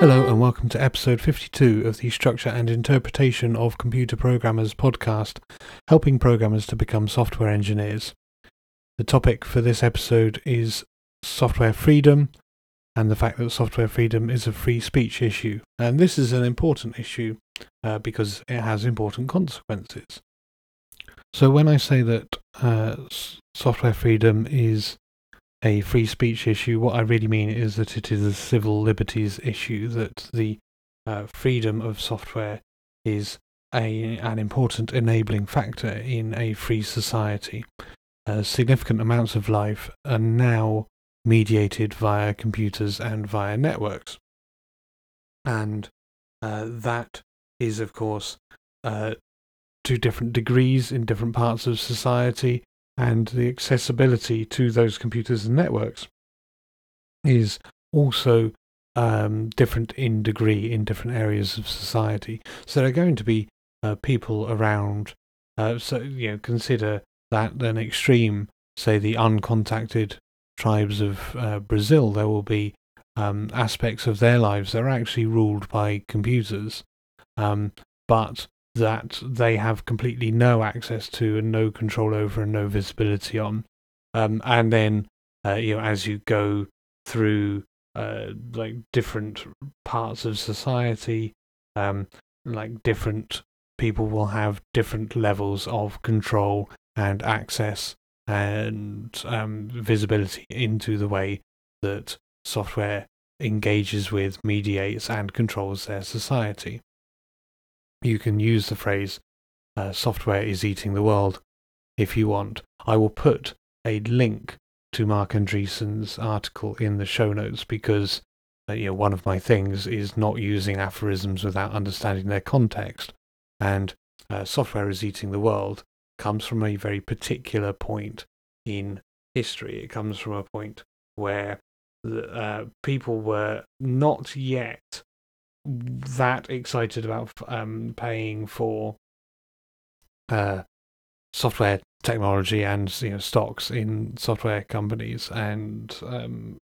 Hello and welcome to episode 52 of the Structure and Interpretation of Computer Programmers podcast, helping programmers to become software engineers. The topic for this episode is software freedom and the fact that software freedom is a free speech issue. And this is an important issue because it has important consequences. So when I say that software freedom is a free speech issue, what I really mean is that it is a civil liberties issue, that the freedom of software is an important enabling factor in a free society. Significant amounts of life are now mediated via computers and via networks. And that is, of course, to different degrees in different parts of society. And the accessibility to those computers and networks is also different in degree in different areas of society. So there are going to be people around. Consider that an extreme, say the uncontacted tribes of Brazil. There will be aspects of their lives that are actually ruled by computers, but that they have completely no access to and no control over and no visibility on. And then, as you go through different parts of society, different people will have different levels of control and access and visibility into the way that software engages with, mediates and controls their society. You can use the phrase, software is eating the world, if you want. I will put a link to Mark Andreessen's article in the show notes because one of my things is not using aphorisms without understanding their context. And software is eating the world comes from a very particular point in history. It comes from a point where people were not yet that excited about paying for software technology and stocks in software companies and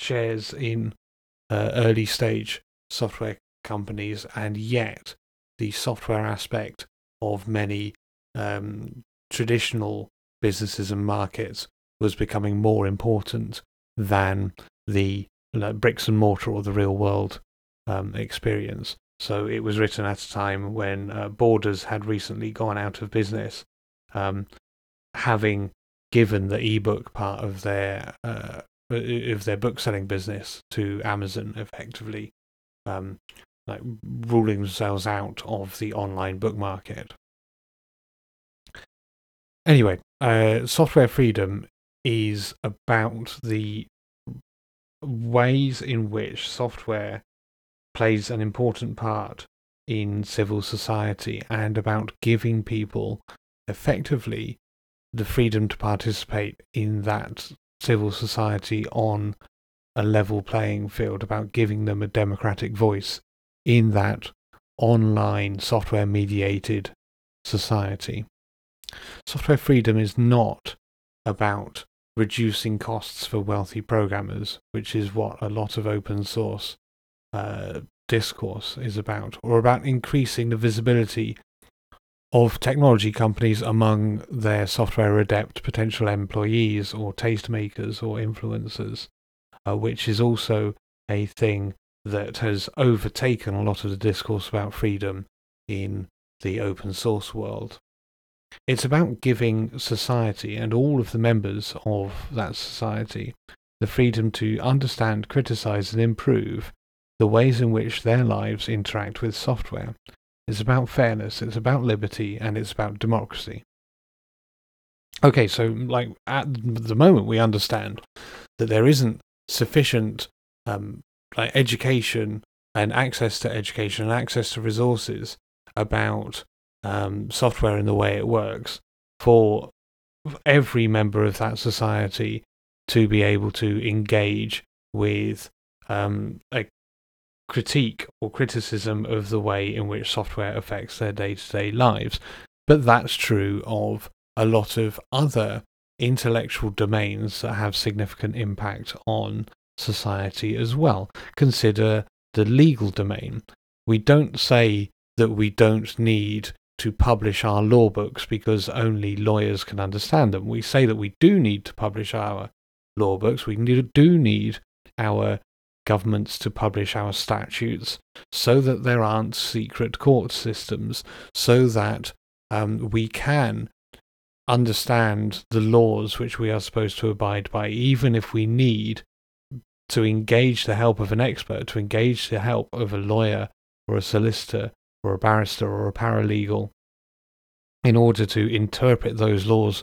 shares in early stage software companies, and yet the software aspect of many traditional businesses and markets was becoming more important than the bricks and mortar or the real world experience. So it was written at a time when Borders had recently gone out of business, having given the ebook part of their book selling business to Amazon, effectively ruling themselves out of the online book market. Anyway, software freedom is about the ways in which software plays an important part in civil society and about giving people effectively the freedom to participate in that civil society on a level playing field, about giving them a democratic voice in that online software mediated society. Software freedom is not about reducing costs for wealthy programmers, which is what a lot of open source discourse is about, or about increasing the visibility of technology companies among their software adept potential employees or tastemakers or influencers, which is also a thing that has overtaken a lot of the discourse about freedom in the open source world. It's about giving society and all of the members of that society the freedom to understand, criticize and improve the ways in which their lives interact with software. It's about fairness, it's about liberty, and it's about democracy. Okay, so at the moment we understand that there isn't sufficient education and access to education and access to resources about software and the way it works for every member of that society to be able to engage with a critique or criticism of the way in which software affects their day-to-day lives. But that's true of a lot of other intellectual domains that have significant impact on society as well. Consider the legal domain. We don't say that we don't need to publish our law books because only lawyers can understand them. We say that we do need to publish our law books. We do need our governments to publish our statutes so that there aren't secret court systems, so that we can understand the laws which we are supposed to abide by, even if we need to engage the help of an expert, to engage the help of a lawyer or a solicitor or a barrister or a paralegal in order to interpret those laws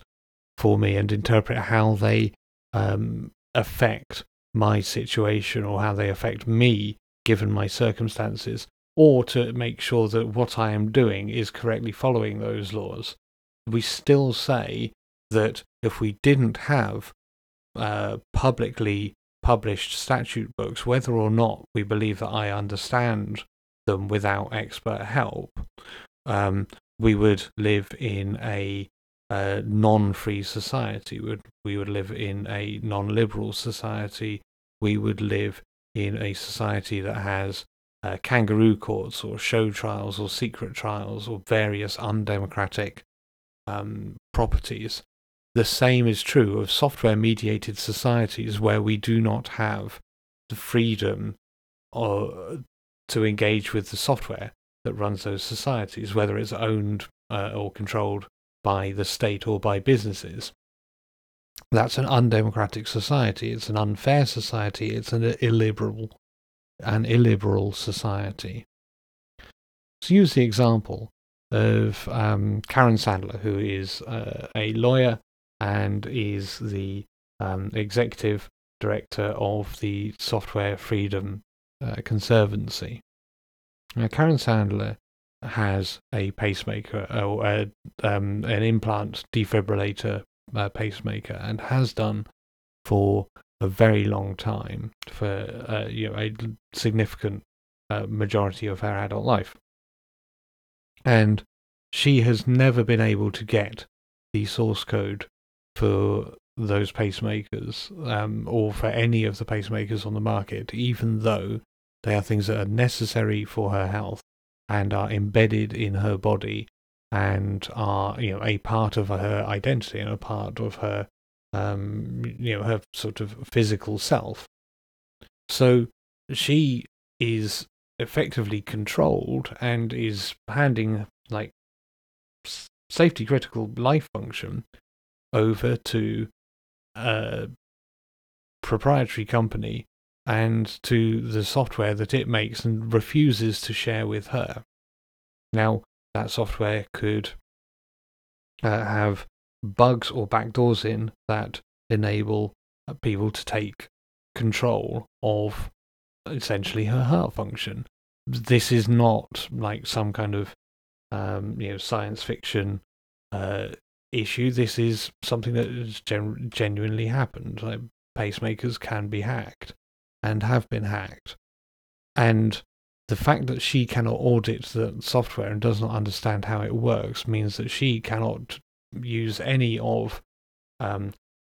for me and interpret how they affect my situation or how they affect me given my circumstances, or to make sure that what I am doing is correctly following those laws. We still say that if we didn't have publicly published statute books, whether or not we believe that I understand them without expert help, we would live in a non-free society. We would live in a non-liberal society. We would live in a society that has kangaroo courts or show trials or secret trials or various undemocratic properties. The same is true of software-mediated societies where we do not have the freedom to engage with the software that runs those societies, whether it's owned or controlled by the state or by businesses. That's an undemocratic society. It's an unfair society. It's an illiberal society. So use the example of Karen Sandler, who is a lawyer and is the executive director of the Software Freedom Conservancy. Now, Karen Sandler has a pacemaker, or an implant defibrillator pacemaker, and has done for a very long time, for a significant majority of her adult life. And she has never been able to get the source code for those pacemakers, or for any of the pacemakers on the market, even though they are things that are necessary for her health and are embedded in her body and are, a part of her identity and a part of her, her sort of physical self. So she is effectively controlled and is handing safety critical life function over to a proprietary company and to the software that it makes and refuses to share with her. Now, that software could have bugs or backdoors in that enable people to take control of essentially her heart function. This is not some kind of science fiction issue. This is something that has genuinely happened. Pacemakers can be hacked and have been hacked. And the fact that she cannot audit the software and does not understand how it works means that she cannot use any of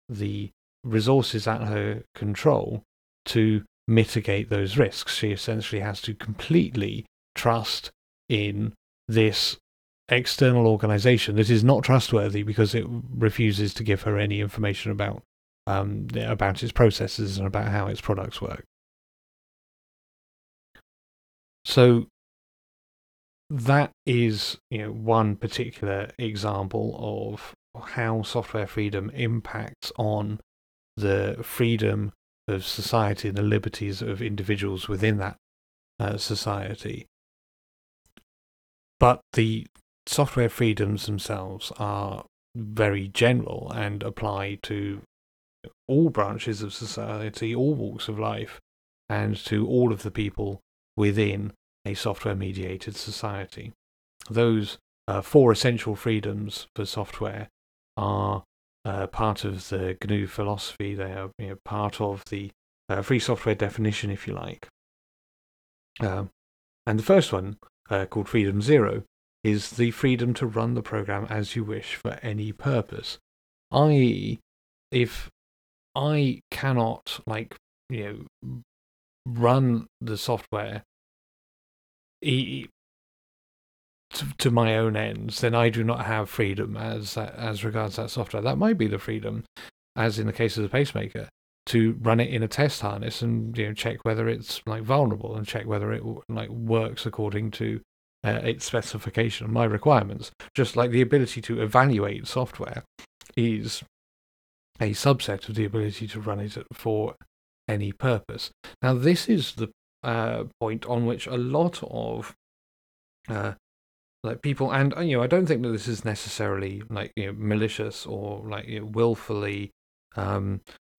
the resources at her control to mitigate those risks. She essentially has to completely trust in this external organization that is not trustworthy because it refuses to give her any information about its processes and about how its products work. So that is one particular example of how software freedom impacts on the freedom of society and the liberties of individuals within that society. But the software freedoms themselves are very general and apply to all branches of society, all walks of life, and to all of the people within a software-mediated society. Those four essential freedoms for software are part of the GNU philosophy. They are part of the free software definition, if you like. And the first one, called Freedom Zero, is the freedom to run the program as you wish for any purpose, i.e., if I cannot run the software to my own ends, then I do not have freedom as regards that software. That might be the freedom, as in the case of the pacemaker, to run it in a test harness and, you know, check whether it's like vulnerable and check whether it like works according to its specification and my requirements. Just like the ability to evaluate software is a subset of the ability to run it for any purpose. Now, this is the point on which a lot of like people, and you know, I don't think that this is necessarily like, you know, malicious or like, you know, willfully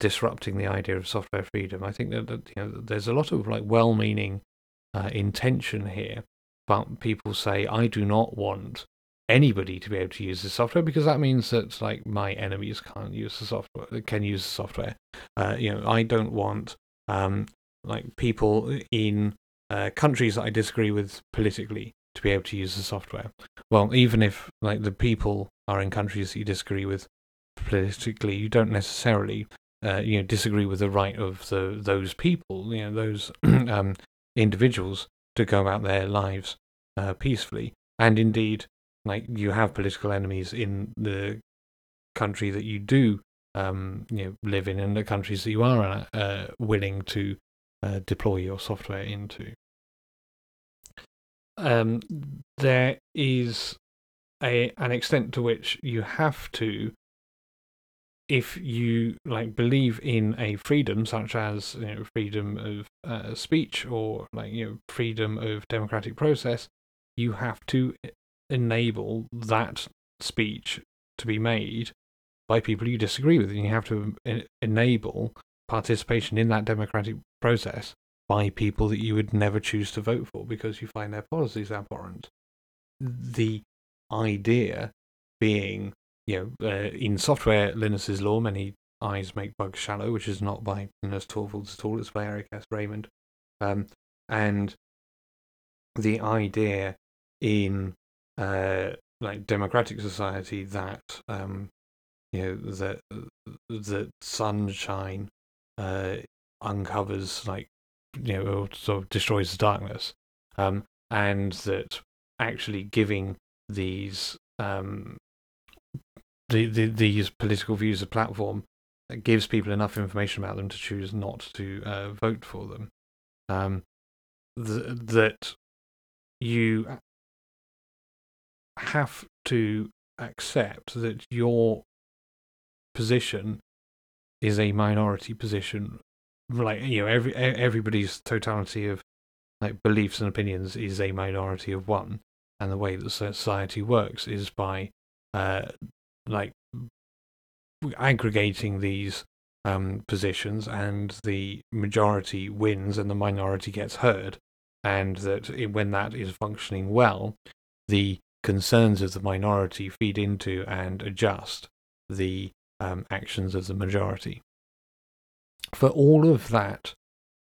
disrupting the idea of software freedom. I think that you know, there's a lot of like well-meaning intention here, but people say, I do not want anybody to be able to use this software because that means that like my enemies can't use the software, can use the software. You know, I don't want like people in countries that I disagree with politically to be able to use the software. Well, even if like the people are in countries that you disagree with politically, you don't necessarily you know, disagree with the right of those people, you know, those individuals to go about their lives peacefully. And indeed, like, you have political enemies in the country that you do you know, live in, and the countries that you are willing to deploy your software into. There is an extent to which you have to, if you like believe in a freedom such as, you know, freedom of speech or like, you know, freedom of democratic process, you have to enable that speech to be made by people you disagree with, and you have to enable participation in that democratic process by people that you would never choose to vote for because you find their policies abhorrent. The idea being, you know, in software, Linus's law, many eyes make bugs shallow, which is not by Linus Torvalds at all, it's by Eric S. Raymond. And the idea in like democratic society that you know, the sunshine uncovers, like, you know, sort of destroys the darkness, and that actually giving these these political views a platform gives people enough information about them to choose not to vote for them. That you have to accept that your position is a minority position. Like, you know, everybody's totality of like beliefs and opinions is a minority of one, and the way that society works is by like aggregating these positions, and the majority wins and the minority gets heard, and that when that is functioning well, the concerns of the minority feed into and adjust the actions of the majority. For all of that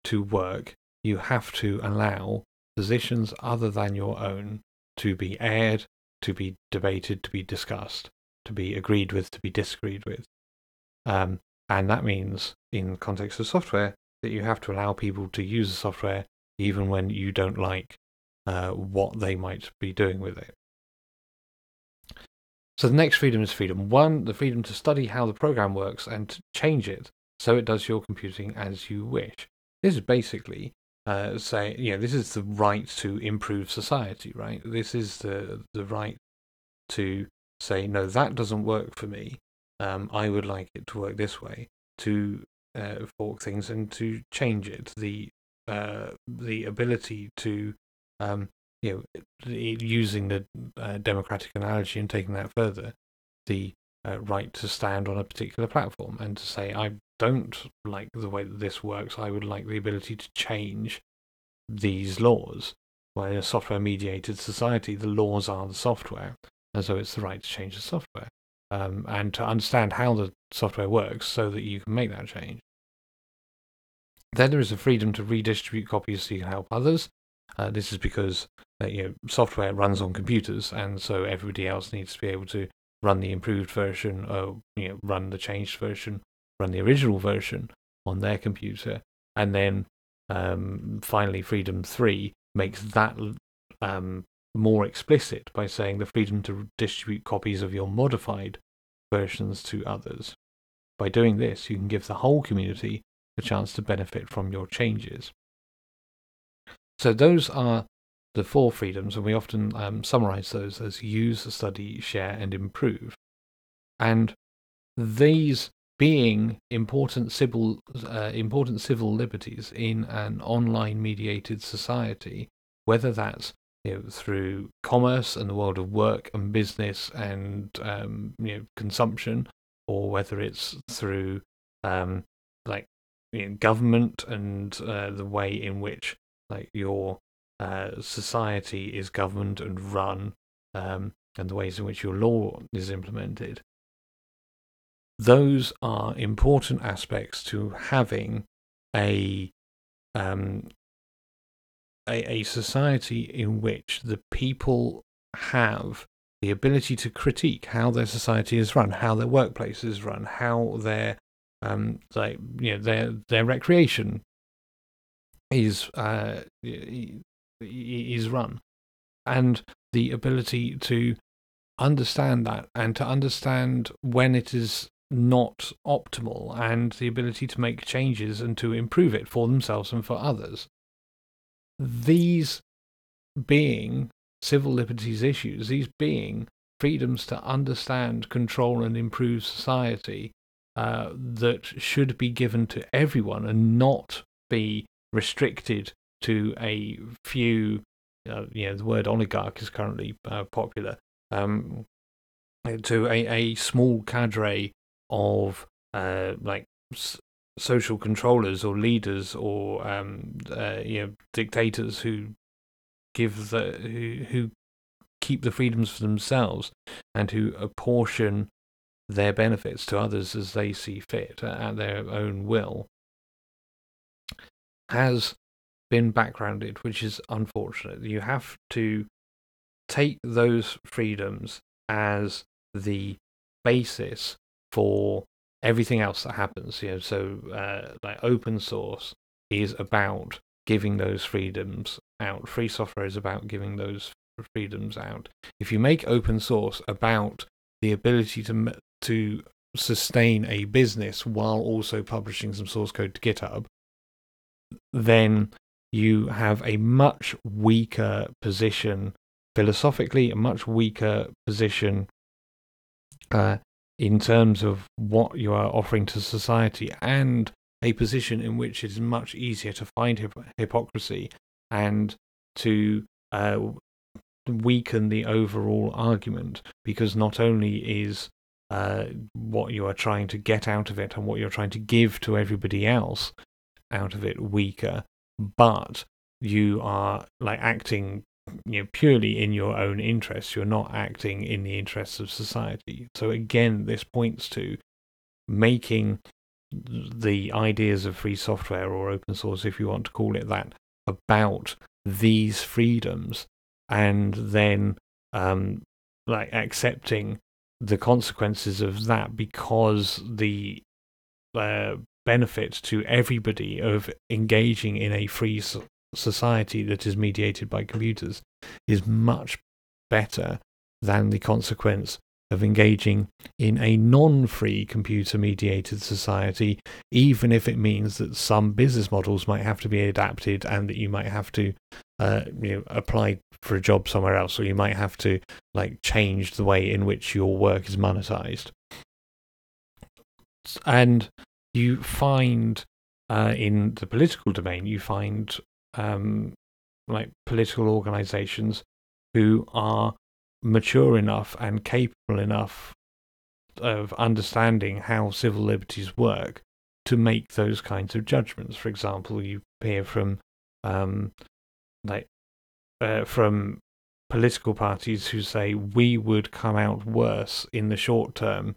to work, you have to allow positions other than your own to be aired, to be debated, to be discussed, to be agreed with, to be disagreed with. And that means, in the context of software, that you have to allow people to use the software even when you don't like what they might be doing with it. So the next freedom is freedom 1, the freedom to study how the program works and to change it so it does your computing as you wish. This is basically saying, you know, this is the right to improve society, right? This is the right to say, no, that doesn't work for me. I would like it to work this way, to fork things and to change it. The ability to, you know, using the democratic analogy and taking that further, the right to stand on a particular platform and to say, I don't like the way that this works, I would like the ability to change these laws. Well, in a software-mediated society, the laws are the software, and so it's the right to change the software, and to understand how the software works so that you can make that change. Then there is a freedom to redistribute copies so you can help others. This is because you know, software runs on computers, and so everybody else needs to be able to run the improved version, or you know, run the changed version, run the original version on their computer. And then finally, Freedom 3 makes that more explicit by saying the freedom to distribute copies of your modified versions to others. By doing this, you can give the whole community a chance to benefit from your changes. So those are the four freedoms, and we often summarize those as use, study, share, and improve. And these being important civil liberties in an online mediated society, whether that's through commerce and the world of work and business and consumption, or whether it's through government and the way in which your society is governed and run, and the ways in which your law is implemented. Those are important aspects to having a society in which the people have the ability to critique how their society is run, how their workplace is run, how their recreation is run, and the ability to understand that and to understand when it is not optimal, and the ability to make changes and to improve it for themselves and for others. These being civil liberties issues, these being freedoms to understand, control and improve society, that should be given to everyone and not be restricted to a few. The word oligarch is currently popular, to a small cadre of social controllers or leaders or dictators who keep the freedoms for themselves and who apportion their benefits to others as they see fit at their own will, has been backgrounded, which is unfortunate. You have to take those freedoms as the basis for everything else that happens. Open source is about giving those freedoms out. Free software is about giving those freedoms out. If you make open source about the ability to sustain a business while also publishing some source code to GitHub, then you have a much weaker position philosophically, a much weaker position in terms of what you are offering to society, and a position in which it is much easier to find hypocrisy and to weaken the overall argument, because not only is what you are trying to get out of it and what you're trying to give to everybody else out of it weaker, but you are acting purely in your own interests. You're not acting in the interests of society. So again, this points to making the ideas of free software or open source, if you want to call it that, about these freedoms, and then accepting the consequences of that, because the benefit to everybody of engaging in a free society that is mediated by computers is much better than the consequence of engaging in a non-free computer-mediated society, even if it means that some business models might have to be adapted and that you might have to apply for a job somewhere else, or you might have to change the way in which your work is monetized. And you find in the political domain, you find political organizations who are mature enough and capable enough of understanding how civil liberties work to make those kinds of judgments. For example, you hear from political parties who say we would come out worse in the short term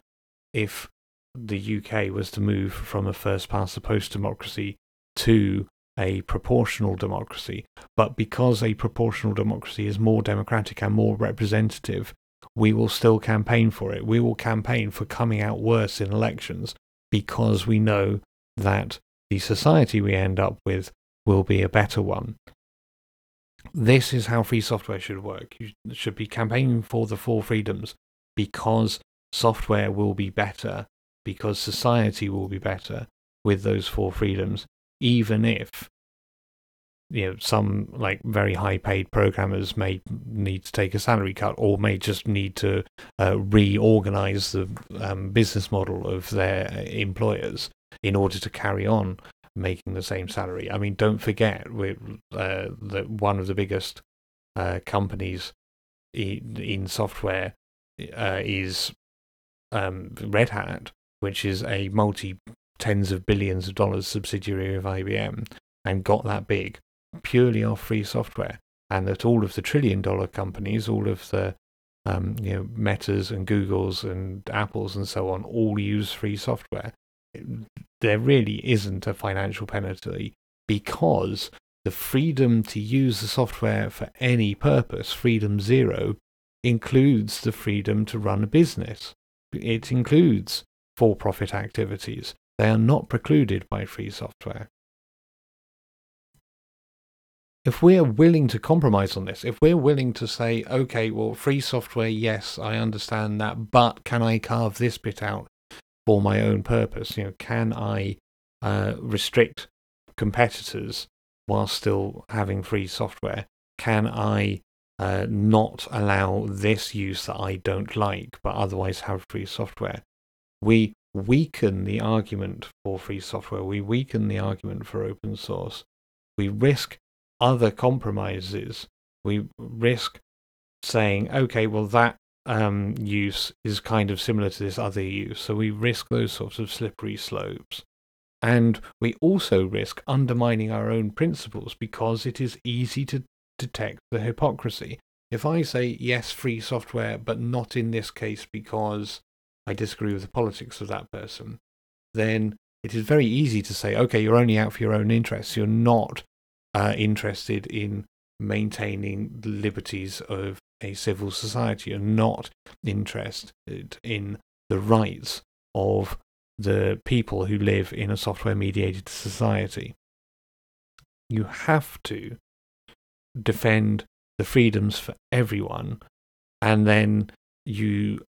if the UK was to move from a first-past-the-post democracy to a proportional democracy, but because a proportional democracy is more democratic and more representative, we will still campaign for it. We will campaign for coming out worse in elections, because we know that the society we end up with will be a better one. this is how free software should work. You should be campaigning for the four freedoms, because software will be better, because society will be better with those four freedoms, even if, you know, some like very high paid programmers may need to take a salary cut, or may just need to reorganize the business model of their employers in order to carry on making the same salary. I mean, don't forget that one of the biggest companies in software is Red Hat, which is a multi-tens of billions of dollars subsidiary of IBM, and got that big purely off free software. And that all of the trillion-dollar companies, all of the Metas and Googles and Apples and so on, all use free software. There really isn't a financial penalty, because the freedom to use the software for any purpose, freedom zero, includes the freedom to run a business. It includes for-profit activities. They are not precluded by free software. If we're willing to compromise on this, if we're willing to say, okay, well, free software, yes, I understand that, but can I carve this bit out for my own purpose? You know, can I restrict competitors while still having free software? Can I not allow this use that I don't like, but otherwise have free software? We weaken the argument for free software. We weaken the argument for open source. We risk other compromises. We risk saying, okay, well, that use is kind of similar to this other use, so we risk those sorts of slippery slopes. And we also risk undermining our own principles, because it is easy to detect the hypocrisy. If I say, yes, free software, but not in this case because I disagree with the politics of that person, then it is very easy to say, okay, you're only out for your own interests, you're not interested in maintaining the liberties of a civil society, and not interested in the rights of the people who live in a software-mediated society. You have to defend the freedoms for everyone, and then you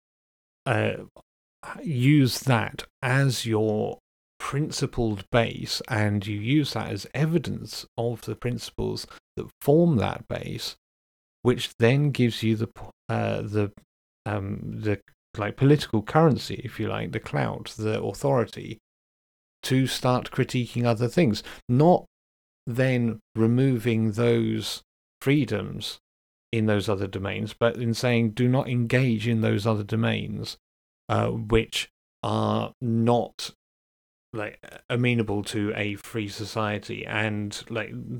use that as your principled base, and you use that as evidence of the principles that form that base, which then gives you the political currency, if you like, the clout, the authority to start critiquing other things, not then removing those freedoms in those other domains, but in saying, do not engage in those other domains which are not amenable to a free society. And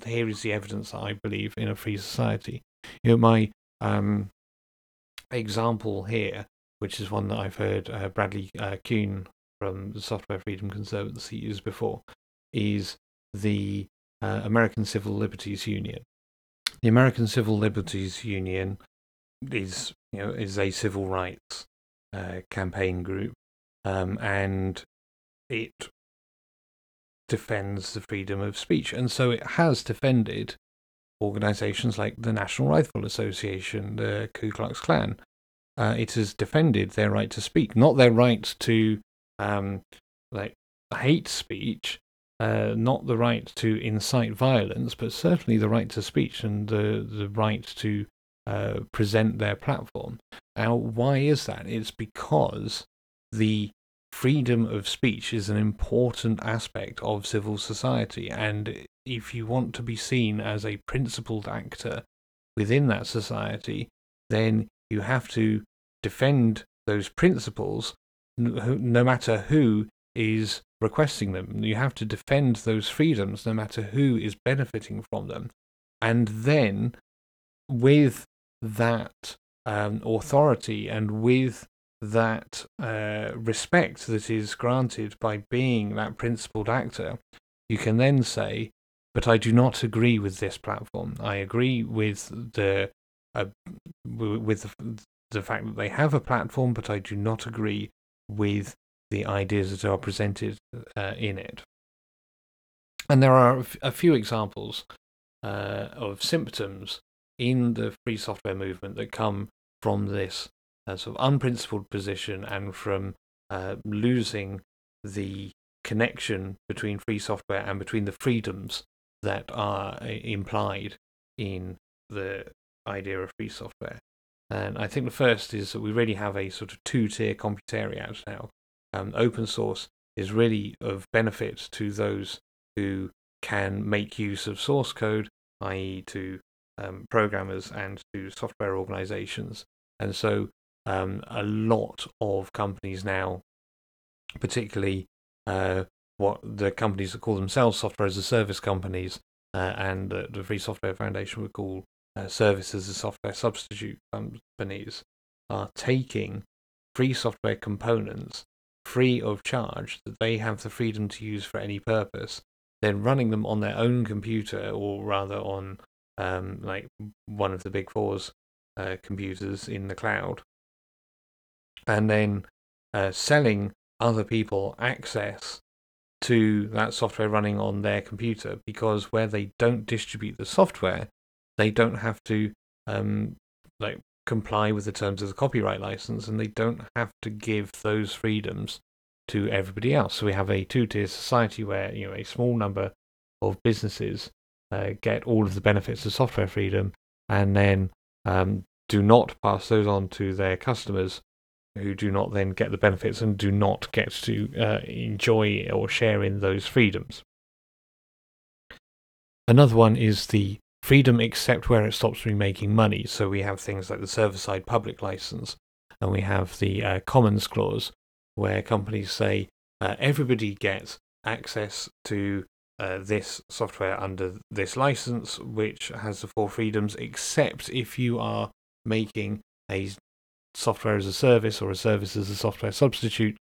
here is the evidence that I believe in a free society. You know, my example here, which is one that I've heard Bradley Kuhn from the Software Freedom Conservancy use before, is the American Civil Liberties Union. The American Civil Liberties Union is a civil rights campaign group, and it defends the freedom of speech, and so it has defended organizations like the National Rifle Association, the Ku Klux Klan. It has defended their right to speak, not their right to hate speech, not the right to incite violence, but certainly the right to speech and the right to present their platform. Now, why is that? It's because the freedom of speech is an important aspect of civil society, and if you want to be seen as a principled actor within that society, then you have to defend those principles no matter who is requesting them. You have to defend those freedoms no matter who is benefiting from them. And then with that authority and with that respect that is granted by being that principled actor, you can then say, but I do not agree with this platform. I agree with the fact that they have a platform, but I do not agree with the ideas that are presented in it. And there are a few examples of symptoms in the free software movement that come from this sort of unprincipled position and from losing the connection between free software and between the freedoms that are implied in the idea of free software. And I think the first is that we really have a sort of two-tier computariat now. Open source is really of benefit to those who can make use of source code, i.e. to programmers and to software organizations. And so a lot of companies now, particularly what the companies that call themselves software as a service companies and the Free Software Foundation would call services as software substitute companies, are taking free software components free of charge that they have the freedom to use for any purpose, then running them on their own computer, or rather on like one of the big four's computers in the cloud, and then selling other people access to that software running on their computer, because where they don't distribute the software, they don't have to like comply with the terms of the copyright license, and they don't have to give those freedoms to everybody else. So we have a two-tier society where, you know, a small number of businesses get all of the benefits of software freedom, and then do not pass those on to their customers, who do not then get the benefits and do not get to enjoy or share in those freedoms. Another one is the freedom except where it stops me making money. So we have things like the server-side public license, and we have the Commons Clause, where companies say everybody gets access to this software under this license, which has the four freedoms, except if you are making a software as a service or a service as a software substitute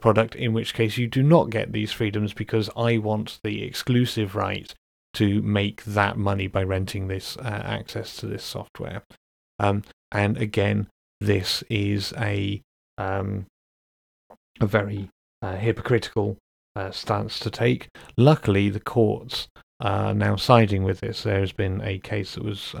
product, in which case you do not get these freedoms, because I want the exclusive right to make that money by renting this access to this software. And again, this is a very hypocritical stance to take. Luckily, the courts are now siding with this. There has been a case that was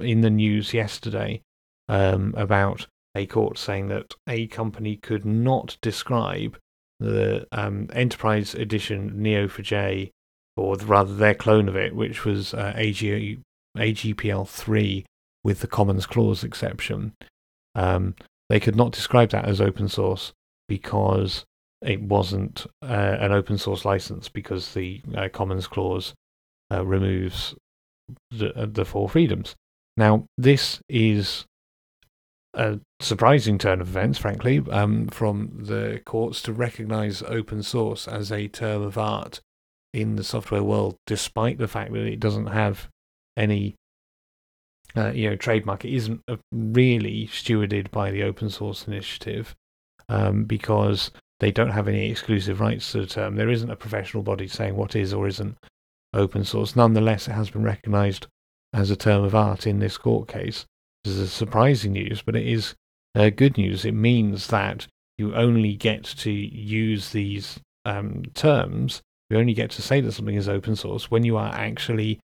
in the news yesterday about a court saying that a company could not describe the Enterprise Edition Neo4j, or rather their clone of it, which was AGPL-3 with the Commons Clause exception. They could not describe that as open source because it wasn't an open source license, because the Commons Clause removes the four freedoms. Now, this is a surprising turn of events, frankly, from the courts to recognise open source as a term of art in the software world, despite the fact that it doesn't have any trademark. It isn't really stewarded by the open source initiative because they don't have any exclusive rights to the term. There isn't a professional body saying what is or isn't open source. Nonetheless, it has been recognised as a term of art in this court case. This is surprising news, but it is good news. It means that you only get to use these terms, you only get to say that something is open source when you are actually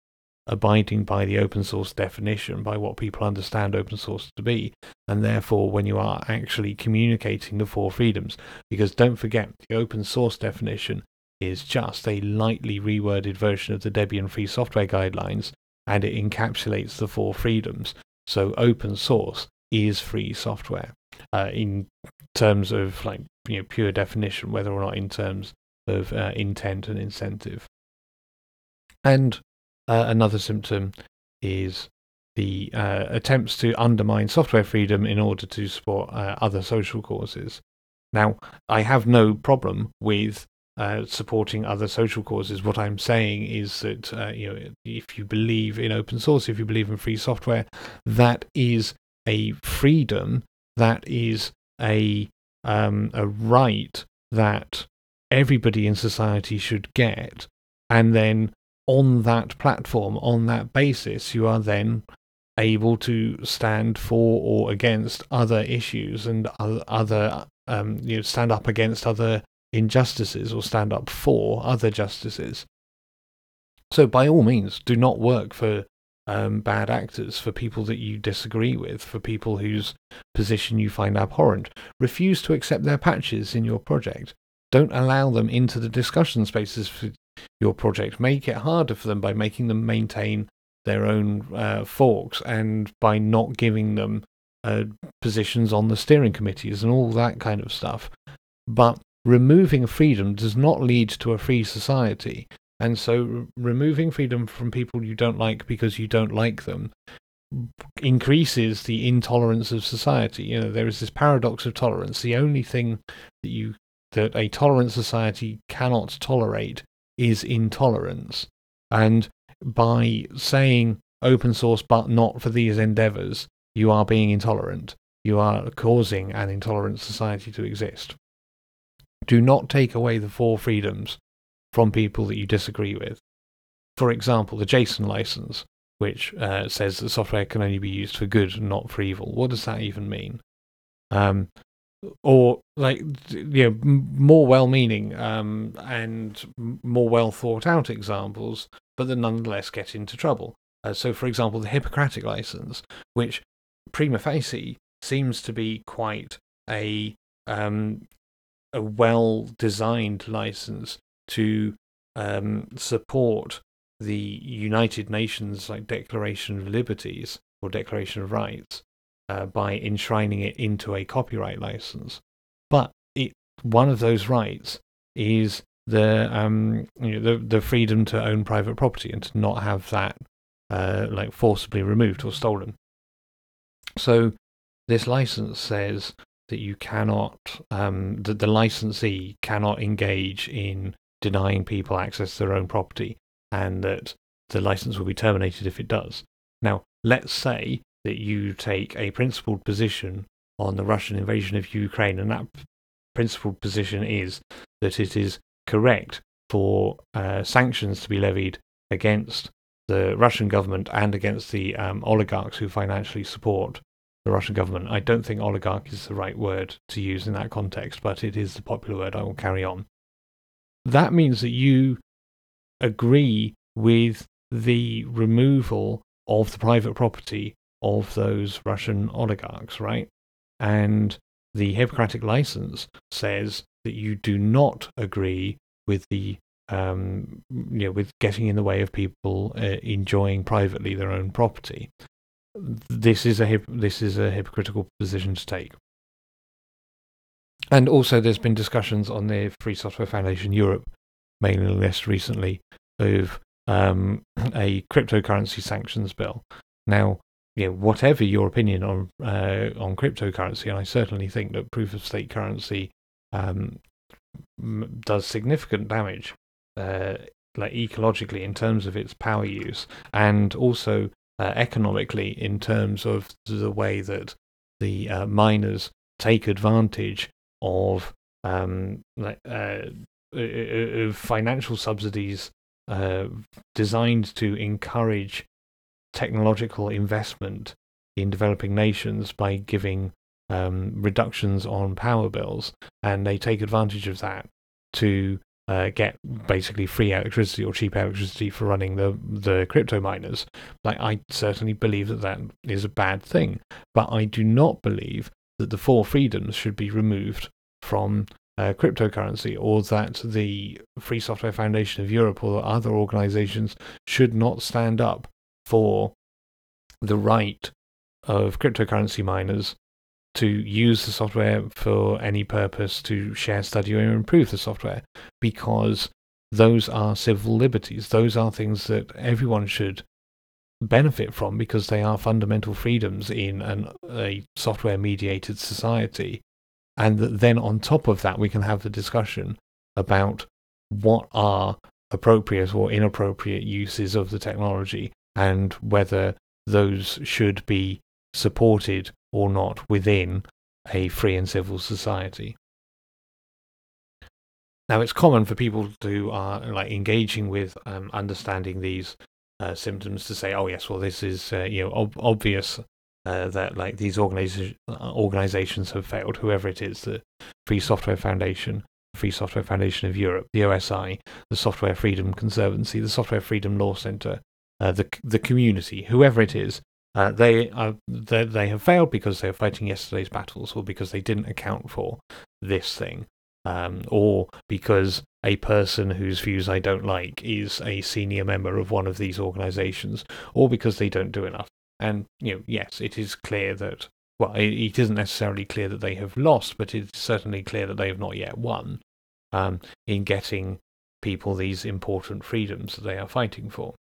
abiding by the open source definition, by what people understand open source to be, and therefore when you are actually communicating the four freedoms. Because don't forget, the open source definition is just a lightly reworded version of the Debian Free Software Guidelines, and it encapsulates the four freedoms. So open source is free software in terms of pure definition, whether or not in terms of intent and incentive. And another symptom is the attempts to undermine software freedom in order to support other social causes. Now, I have no problem with supporting other social causes. What I'm saying is that if you believe in open source, if you believe in free software, that is a freedom, that is a right that everybody in society should get, and then on that platform, on that basis, you are then able to stand for or against other issues and other stand up against other injustices or stand up for other justices. So by all means, do not work for bad actors, for people that you disagree with, for people whose position you find abhorrent. Refuse to accept their patches in your project. Don't allow them into the discussion spaces for your project. Make it harder for them by making them maintain their own forks and by not giving them positions on the steering committees and all that kind of stuff. But removing freedom does not lead to a free society. And so removing freedom from people you don't like because you don't like them increases the intolerance of society. You know, there is this paradox of tolerance. The only thing that a tolerant society cannot tolerate is intolerance. And by saying open source but not for these endeavors, you are being intolerant. You are causing an intolerant society to exist. Do not take away the four freedoms from people that you disagree with. For example, the JSON license, which says that software can only be used for good, not for evil. What does that even mean? Or, like, you know, more well-meaning and more well-thought-out examples, but that nonetheless get into trouble. So, for example, the Hippocratic license, which prima facie seems to be quite a well-designed license to support the United Nations Declaration of Liberties or Declaration of Rights by enshrining it into a copyright license. But one of those rights is the freedom to own private property and to not have that forcibly removed or stolen. So this license says that you cannot that the licensee cannot engage in denying people access to their own property, and that the license will be terminated if it does. Now, let's say that you take a principled position on the Russian invasion of Ukraine, and that principled position is that it is correct for sanctions to be levied against the Russian government and against the oligarchs who financially support the Russian government. I don't think oligarch is the right word to use in that context, but it is the popular word. I will carry on. That means that you agree with the removal of the private property of those Russian oligarchs, right? And the Hippocratic license says that you do not agree with the with getting in the way of people enjoying privately their own property. This is a hypocritical position to take. And also there's been discussions on the Free Software Foundation Europe mailing list recently of a cryptocurrency sanctions bill. Now, whatever your opinion on cryptocurrency, and I certainly think that proof-of-stake currency does significant damage ecologically in terms of its power use, and also economically in terms of the way that the miners take advantage of financial subsidies designed to encourage technological investment in developing nations by giving reductions on power bills, and they take advantage of that to get basically free electricity or cheap electricity for running the crypto miners. I certainly believe that is a bad thing, but I do not believe that the four freedoms should be removed from cryptocurrency, or that the Free Software Foundation of Europe or other organizations should not stand up for the right of cryptocurrency miners to use the software for any purpose, to share, study, or improve the software, because those are civil liberties. Those are things that everyone should benefit from, because they are fundamental freedoms in a software-mediated society. And then on top of that, we can have the discussion about what are appropriate or inappropriate uses of the technology, and whether those should be supported or not within a free and civil society. Now, it's common for people who are engaging with understanding these symptoms to say, "Oh yes, well this is obvious that these organizations have failed." Whoever it is, the Free Software Foundation Free Software Foundation of Europe, the OSI, the Software Freedom Conservancy, the Software Freedom Law Center, the community, whoever it is, they have failed because they are fighting yesterday's battles, or because they didn't account for this thing, or because a person whose views I don't like is a senior member of one of these organizations, or because they don't do enough. And, you know, yes, it is clear that, well, it isn't necessarily clear that they have lost, but it's certainly clear that they have not yet won in getting people these important freedoms that they are fighting for.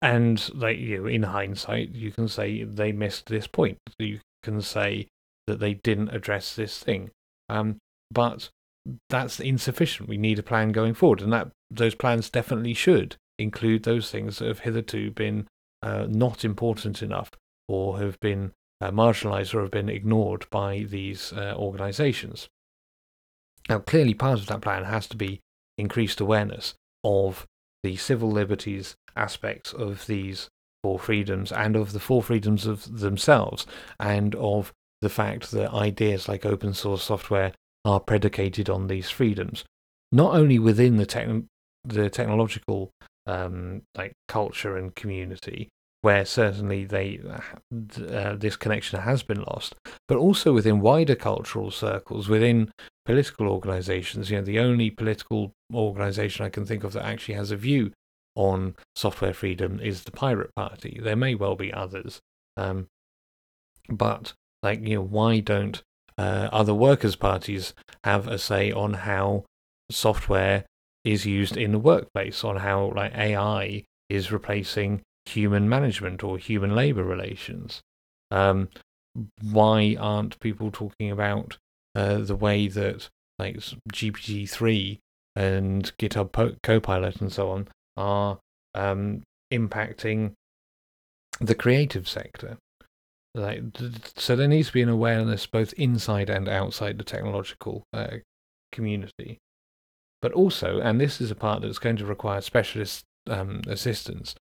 And they, you know, in hindsight, you can say they missed this point. You can say that they didn't address this thing. But that's insufficient. We need a plan going forward, and that those plans definitely should include those things that have hitherto been not important enough, or have been marginalized, or have been ignored by these organizations. Now, clearly part of that plan has to be increased awareness of the civil liberties aspects of these four freedoms, and of the four freedoms of themselves, and of the fact that ideas like open source software are predicated on these freedoms, not only within the technological like culture and community, where certainly this connection has been lost, but also within wider cultural circles, within political organizations. You know, the only political organization I can think of that actually has a view on software freedom is the Pirate Party. There may well be others, but, like, you know, why don't other workers' parties have a say on how software is used in the workplace, on how, like, AI is replacing human management or human labor relations? Why aren't people talking about the way that, like, GPT-3 and GitHub Copilot and so on are impacting the creative sector? Like, so there needs to be an awareness both inside and outside the technological community. But also, and this is a part that's going to require specialist assistance,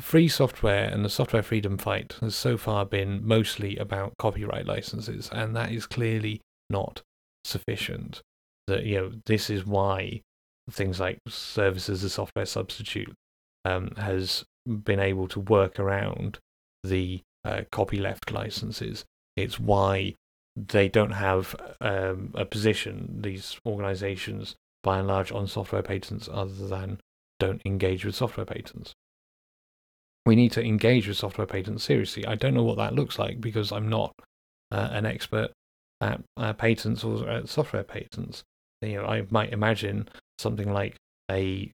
free software and the software freedom fight has so far been mostly about copyright licenses, and that is clearly not sufficient. That, you know, this is why things like services as a software substitute has been able to work around the copyleft licenses. It's why they don't have a position, these organizations, by and large, on software patents, other than don't engage with software patents. We need to engage with software patents seriously. I don't know what that looks like, because I'm not an expert at patents or at software patents. You know, I might imagine something like a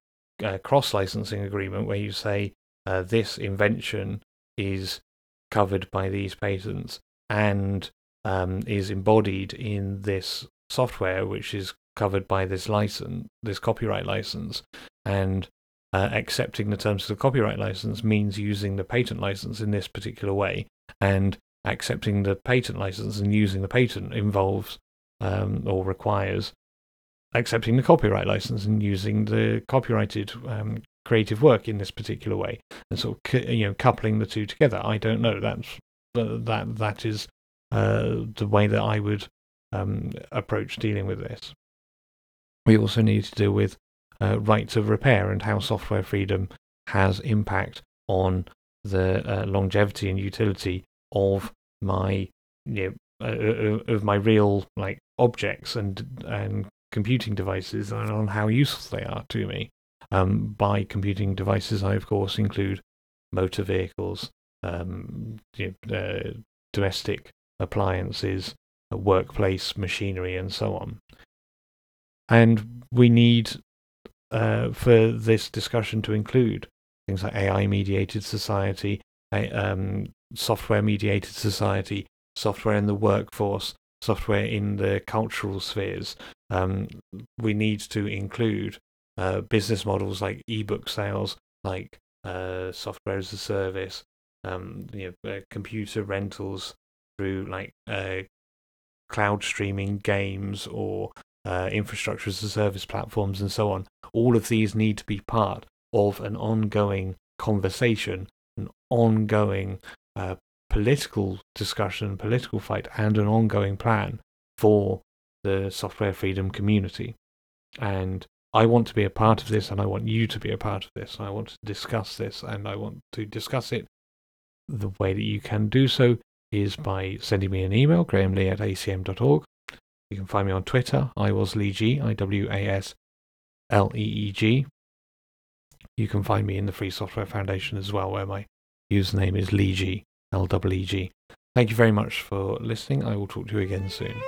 cross-licensing agreement where you say this invention is covered by these patents and is embodied in this software, which is covered by this license, this copyright license, and accepting the terms of the copyright license means using the patent license in this particular way, and accepting the patent license and using the patent involves or requires accepting the copyright license and using the copyrighted creative work in this particular way, and sort of coupling the two together. I don't know. That is the way that I would approach dealing with this. We also need to deal with rights of repair and how software freedom has impact on the longevity and utility of my of my real, like, objects and computing devices, and on how useful they are to me. By computing devices, I of course include motor vehicles, domestic appliances, workplace machinery, and so on. And we need for this discussion to include things like AI-mediated society, software-mediated society, software in the workforce, software in the cultural spheres. We need to include business models like ebook sales, like software as a service, computer rentals through, like, cloud streaming games, or infrastructure as a service platforms, and so on. All of these need to be part of an ongoing conversation, an ongoing political discussion, political fight, and an ongoing plan for the software freedom community. And I want to be a part of this, and I want you to be a part of this, and I want to discuss this, and I want to discuss it. The way that you can do so is by sending me an email, grahamlee@acm.org. You can find me on Twitter, iwasleeg, iwasleeg. You can find me in the Free Software Foundation as well, where my username is leeg, L-E-E-G. Thank you very much for listening. I will talk to you again soon.